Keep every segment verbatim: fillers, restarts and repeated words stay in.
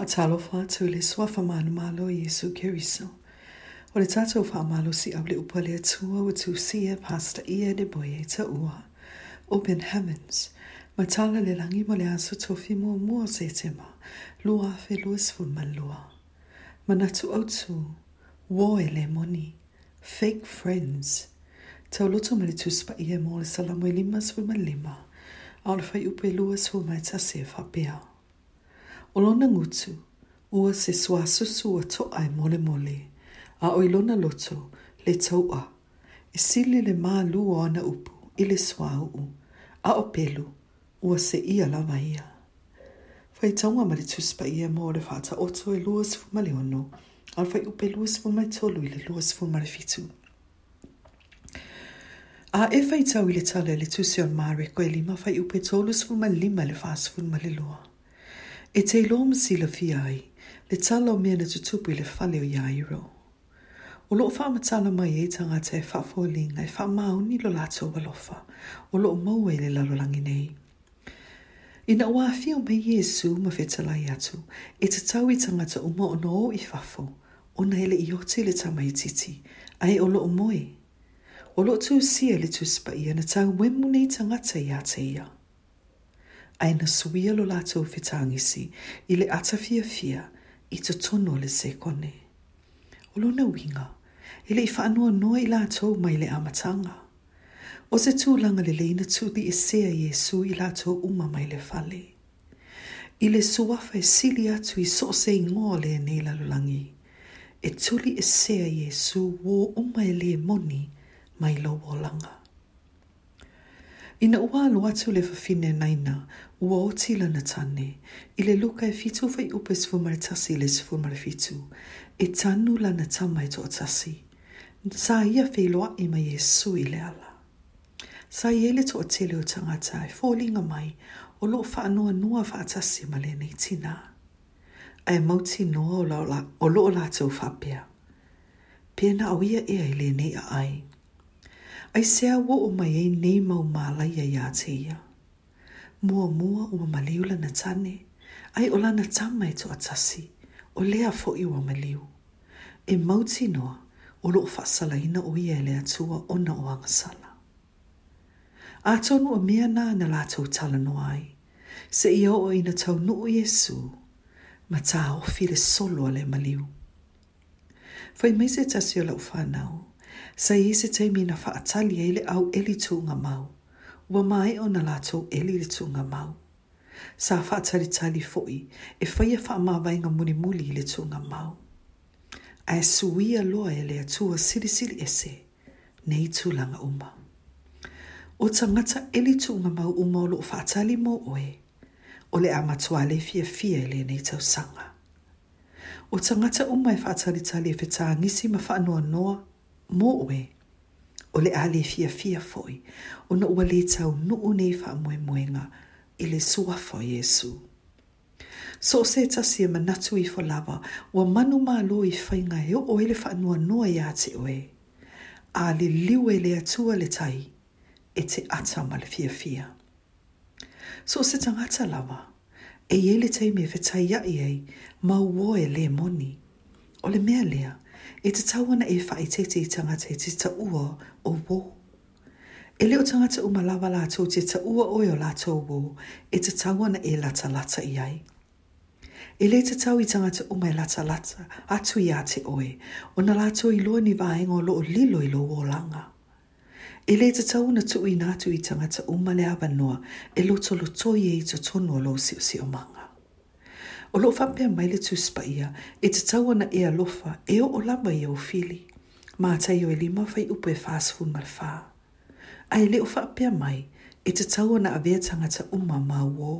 Faatalofa le soa famalumalo Yesu Keriso. O le tatou faamalo si au le upale atua o tusia pasta ia le boye taua. Open Heavens Matala Le Lagi Mo Le Aso Tofi mo mua se tema. Lua fe luas fulman lua. Manatu autu. Woe le moni. Fake friends. Tauloto ma le tuspa ia mo le Salamo e lima fulman lima. Au le fai upe luas fulman tase fapea. Olona ngutu, ua se suasusu a toa e mole mole, a oilona loto, le taua, e sili le maa lua ana upu, i le suau, a opelu, ua se ia lama ia. Fai taunga ma le tuspa ia mo le Faataoto e lua sfuma le ono, al fai upe lua sfuma i tolu i le lua sfuma le fitu. A e fai tau i le tala le tusion Mareko e lima fai upe tolu sfuma lima le fasfuma le lua. E te ilom si la fiai, le tala o mea na tutupu le fale o Iairo. O loo faa matala mai e tangata e faa fōlinga e faa mauni lo lato walofa, o loo maua le lalolangi nei. Ina waafia o me Yesu mawhetala i atu, e tatau i tangata uma o noo i fafo, o na ele ioti le tamai titi, ai o loo moe. O loo tu sia le tuspa ia na tau wemu nei tangata i ate ia. Aina suia lo lato fitangisi, ile atafia fia, ito tono le sekone. Olo na winga, ile ifanua noa ilato ma ile amatanga. O se tūlanga le leina tūdi esea Yesu ilato uma ma ile fale. Ile suafa e sili atu i sose ingoa le enela lulangi. E tūli esea Yesu wo uma ele moni ma ilo wolanga. Ina ua alo atu le fafine naina, ua oti lana tane, i le Luka e fitu fai upe sfumare tasi le sfumare fitu, e tanu lana tamai toa tasi. Sa ia feiloa ima Yesu i le ala. Sa iele toa tele o tangata e fōlinga mai, o loo whaanoa noa whaatasi ma le nei tina. Ai mauti noa o loo latou whapea. Pena au ia ea i le nei a ai. Ai sea wo o mai e nei mau mala ia ia te ia. Mua mua ua maliu lana tane, ai o lana tamai to atasi, o lea fo iwa maliu. E mauti noa, o loo whaasalaina o ia ele atua ona o angasala. A tonu o mea na na latou tala noa ai, se ia o ina tau nuu Yesu, ma ta o fire solo ale maliu. Fai meise tasi o lau whanau, sa Iese te mina faatalia ele au eli tunga mau, ua mai o na latou eli le tunga mau. Sa faatalitali foi, e whaia faamavainga muni muli le tunga mau. Ae suia loa ele atua siri siri ese, nei tūlanga uma. O tangata eli tunga mau uma o loo faatali mo oe, o le amatua le fia fia ele nei tausanga. O tangata uma e faatalitali e fetangisi ma faanoa noa, moe, o le ale fia fia foi, o na ua le tau nuu nei wha moe moenga, i le sua foi Yesu. So se tasi e manatu i fo lava, wa manu malo i whainga e o ele whanua noa i ate oe, a le liwe le atua le tai, e te ata ma le fia fia. So se tangata lava, e ele te me fetai ai ei, ma uoe le moni, o le mea lea, e te tauana e whaitete i tangata e te taua o wō. E leo tangata umalawa lātou te taua oe o lātou wō, e te tauana e lata lata i ai. E le te tau i tangata umai lata lata, atu i ate oe, o na lātou i loa ni vāenga o loo lilo i lo wō langa. E le te tauna tuu i nātu i tangata umale abanoa, e loto loto i e to tono o lo sio sio manga. O loo whapea mai le tūspa ia, e te tauana e alofa, e o o lama i o fili. Mātai o e lima whai upe whāsfun marwhā. Ai leo whapea mai, e te tauana a vea tangata uma mā wō.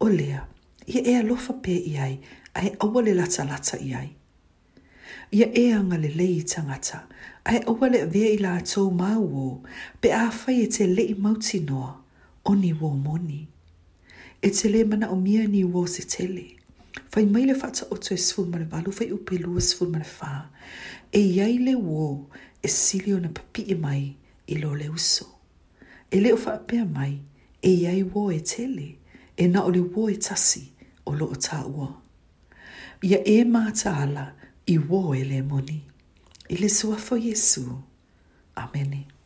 O lea, ia e alofa pē i ai, ai awa le lata lata i ai. Ia e anga le lei tangata, ai awa le vea i la atou mā wō, pe a whai e te lei mauti noa, oni wō moni. E te le mana o mia ni uo se tele. Fai mai le Faataoto e sifun mara walu, fai upe lua sifun mara wha. E iai le uo e silio na papi e mai i lo le uso. E leo whaapea mai, e iai uo e tele, e na o le uo e tasi o lo o tā ua. Ia e mātāla i wō ele moni. Ile sua fo Yesu. Amene.